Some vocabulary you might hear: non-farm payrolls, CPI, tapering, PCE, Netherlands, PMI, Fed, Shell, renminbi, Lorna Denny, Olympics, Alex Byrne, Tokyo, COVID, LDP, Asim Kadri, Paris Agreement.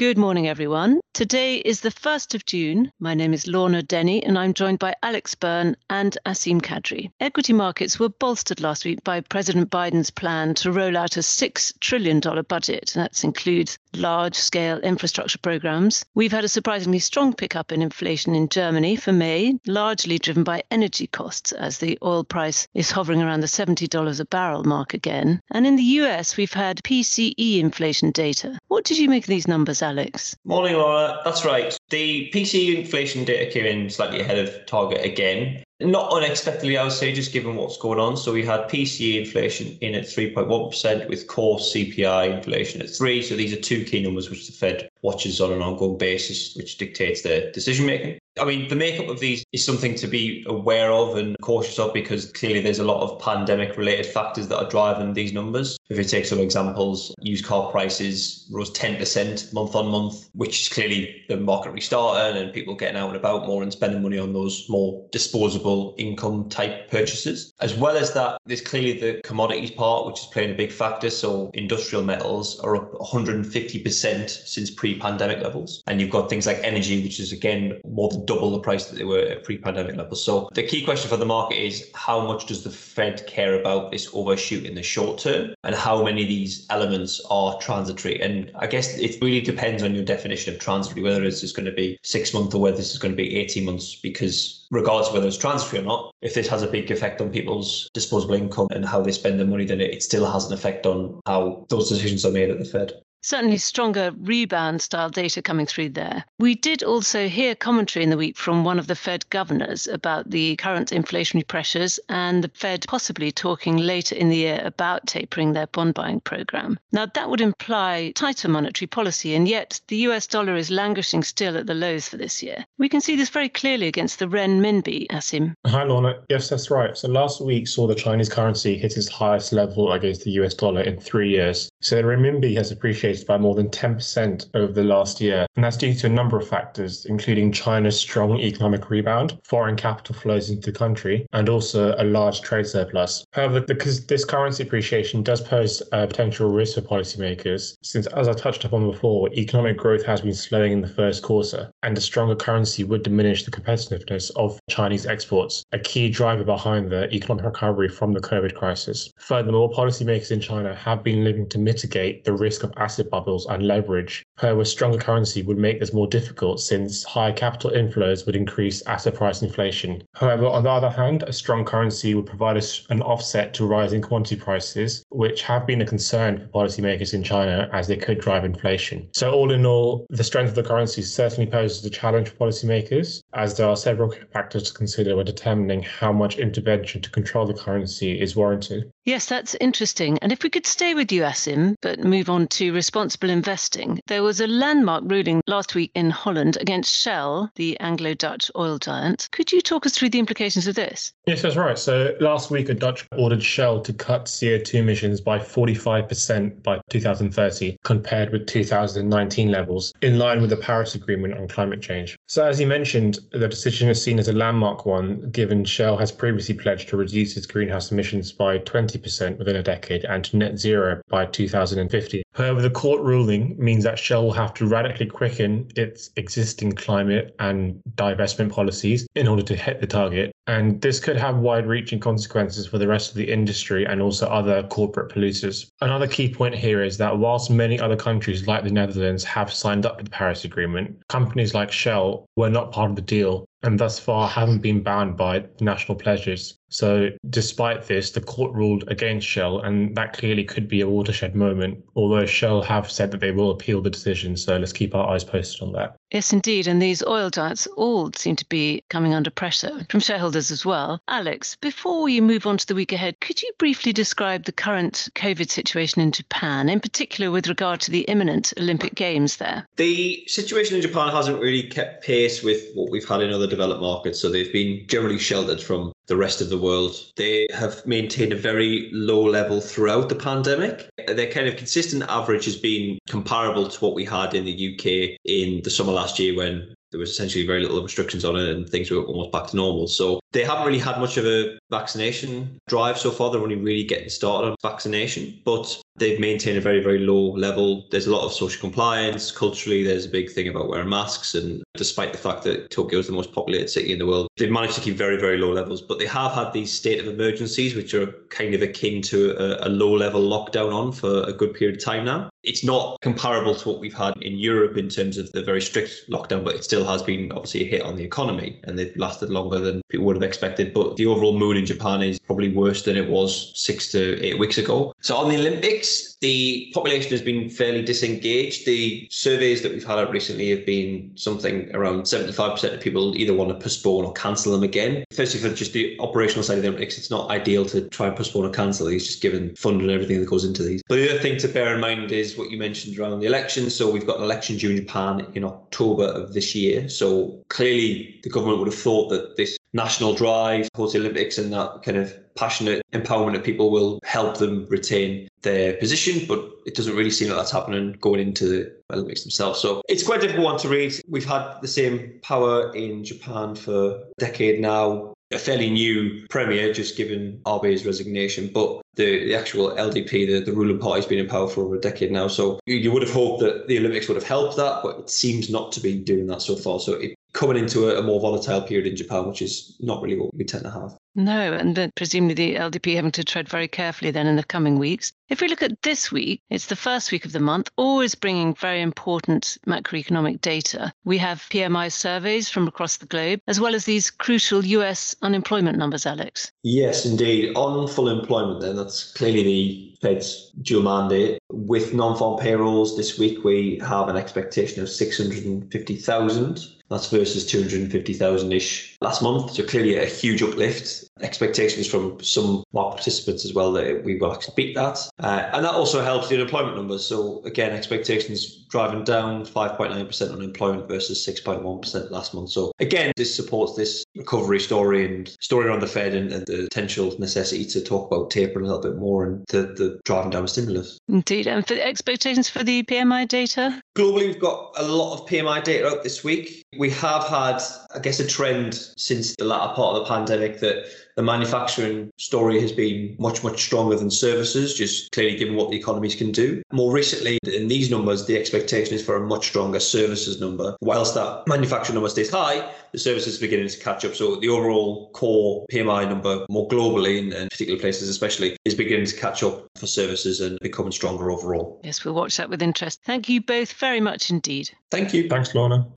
Good morning, everyone. Today is the 1st of June. My name is Lorna Denny, and I'm joined by Alex Byrne and Asim Kadri. Equity markets were bolstered last week by President Biden's plan to roll out a $6 trillion budget. That includes large-scale infrastructure programs. We've had a surprisingly strong pickup in inflation in Germany for May, largely driven by energy costs, as the oil price is hovering around the $70 a barrel mark again. And in the US, we've had PCE inflation data. What did you make of these numbers, Alex? Morning, Laura. That's right. The PCE inflation data came in slightly ahead of target again. Not unexpectedly, I would say, just given what's going on. So we had PCE inflation in at 3.1% with core CPI inflation at 3%. So these are two key numbers which the Fed watches on an ongoing basis, which dictates their decision making. I mean, the makeup of these is something to be aware of and cautious of, because clearly there's a lot of pandemic related factors that are driving these numbers. If you take some examples, used car prices rose 10% month on month, which is clearly the market restarting and people getting out and about more and spending money on those more disposable income type purchases. As well as that, there's clearly the commodities part, which is playing a big factor. So industrial metals are up 150% since pre-pandemic levels. And you've got things like energy, which is again more than double the price that they were at pre-pandemic levels. So the key question for the market is, how much does the Fed care about this overshoot in the short term, and how many of these elements are transitory? And I guess it really depends on your definition of transitory, whether it's just going to be 6 months or whether this is going to be 18 months, because regardless of whether it's transitory or not, if this has a big effect on people's disposable income and how they spend their money, then it still has an effect on how those decisions are made at the Fed. Certainly stronger rebound style data coming through there. We did also hear commentary in the week from one of the Fed governors about the current inflationary pressures and the Fed possibly talking later in the year about tapering their bond buying program. Now, that would imply tighter monetary policy, and yet the US dollar is languishing still at the lows for this year. We can see this very clearly against the renminbi, Asim. Hi, Lorna. Yes, that's right. So last week saw the Chinese currency hit its highest level against the US dollar in 3 years. So the renminbi has appreciated by more than 10% over the last year. And that's due to a number of factors, including China's strong economic rebound, foreign capital flows into the country, and also a large trade surplus. However, because this currency appreciation does pose a potential risk for policymakers, since, as I touched upon before, economic growth has been slowing in the first quarter, and a stronger currency would diminish the competitiveness of Chinese exports, a key driver behind the economic recovery from the COVID crisis. Furthermore, policymakers in China have been looking to mitigate the risk of asset bubbles and leverage. However, stronger currency would make this more difficult, since higher capital inflows would increase asset price inflation. However, on the other hand, a strong currency would provide us an offset to rising commodity prices, which have been a concern for policymakers in China, as they could drive inflation. So all in all, the strength of the currency certainly poses a challenge for policymakers, as there are several factors to consider when determining how much intervention to control the currency is warranted. Yes, that's interesting. And if we could stay with you, Asim, but move on to responsible investing. There was a landmark ruling last week in Holland against Shell, the Anglo-Dutch oil giant. Could you talk us through the implications of this? Yes, that's right. So last week, a Dutch court ordered Shell to cut CO2 emissions by 45% by 2030, compared with 2019 levels, in line with the Paris Agreement on climate change. So as you mentioned, the decision is seen as a landmark one, given Shell has previously pledged to reduce its greenhouse emissions by 20% within a decade and to net zero by 2050. However, the court ruling means that Shell will have to radically quicken its existing climate and divestment policies in order to hit the target. And this could have wide-reaching consequences for the rest of the industry and also other corporate polluters. Another key point here is that whilst many other countries like the Netherlands have signed up to the Paris Agreement, companies like Shell were not part of the deal and thus far haven't been bound by national pledges. So despite this, the court ruled against Shell, and that clearly could be a watershed moment, although Shell have said that they will appeal the decision. So let's keep our eyes posted on that. Yes, indeed. And these oil giants all seem to be coming under pressure from shareholders as well. Alex, before you move on to the week ahead, could you briefly describe the current COVID situation in Japan, in particular with regard to the imminent Olympic Games there? The situation in Japan hasn't really kept pace with what we've had in other developed markets, so they've been generally sheltered from the rest of the world. They have maintained a very low level throughout the pandemic. Their kind of consistent average has been comparable to what we had in the UK in the summer last year, when there was essentially very little restrictions on it and things were almost back to normal. So they haven't really had much of a vaccination drive so far. They're only really getting started on vaccination. But They've maintained a very, very low level. There's a lot of social compliance. Culturally, there's a big thing about wearing masks. And despite the fact that Tokyo is the most populated city in the world, they've managed to keep very, very low levels. But they have had these state of emergencies, which are kind of akin to a low level lockdown on for a good period of time now. It's not comparable to what we've had in Europe in terms of the very strict lockdown, but it still has been obviously a hit on the economy, and they've lasted longer than people would have expected. But the overall mood in Japan is probably worse than it was 6 to 8 weeks ago. So on the Olympics, the population has been fairly disengaged. The surveys that we've had out recently have been something around 75% of people either want to postpone or cancel them again. Firstly, for just the operational side of the Olympics, it's not ideal to try and postpone or cancel these, just given funding and everything that goes into these. But the other thing to bear in mind is what you mentioned around the election. So we've got an election due in Japan in October of this year. So clearly the government would have thought that this national drive towards the Olympics and that kind of passionate empowerment of people will help them retain their position, but it doesn't really seem like that's happening going into the Olympics themselves. So it's quite a difficult one to read. We've had the same power in Japan for a decade now. A fairly new premier, just given Abe's resignation, but the actual LDP, the ruling party, has been in power for over a decade now. So you would have hoped that the Olympics would have helped that, but it seems not to be doing that so far. So it coming into a more volatile period in Japan, which is not really what we tend to have. No, and then presumably the LDP having to tread very carefully then in the coming weeks. If we look at this week, it's the first week of the month, always bringing very important macroeconomic data. We have PMI surveys from across the globe, as well as these crucial US unemployment numbers, Alex. Yes, indeed. On full employment then, that's clearly the Fed's dual mandate. With non-farm payrolls this week, we have an expectation of 650,000. That's versus 250,000-ish last month. So clearly a huge uplift. Expectations from some market participants as well that we will actually beat that. And that also helps the unemployment numbers. So again, expectations driving down, 5.9% unemployment versus 6.1% last month. So again, this supports this recovery story and story around the Fed and the potential necessity to talk about tapering a little bit more and the driving down stimulus. Indeed. And for the expectations for the PMI data? Globally, we've got a lot of PMI data out this week. We have had, I guess, a trend since the latter part of the pandemic that the manufacturing story has been much, much stronger than services, just clearly given what the economies can do. More recently, in these numbers, the expectation is for a much stronger services number. Whilst that manufacturing number stays high, the services are beginning to catch up. So the overall core PMI number, more globally and particular places especially, is beginning to catch up for services and becoming stronger overall. Yes, we'll watch that with interest. Thank you both very much indeed. Thank you. Thanks, Lorna.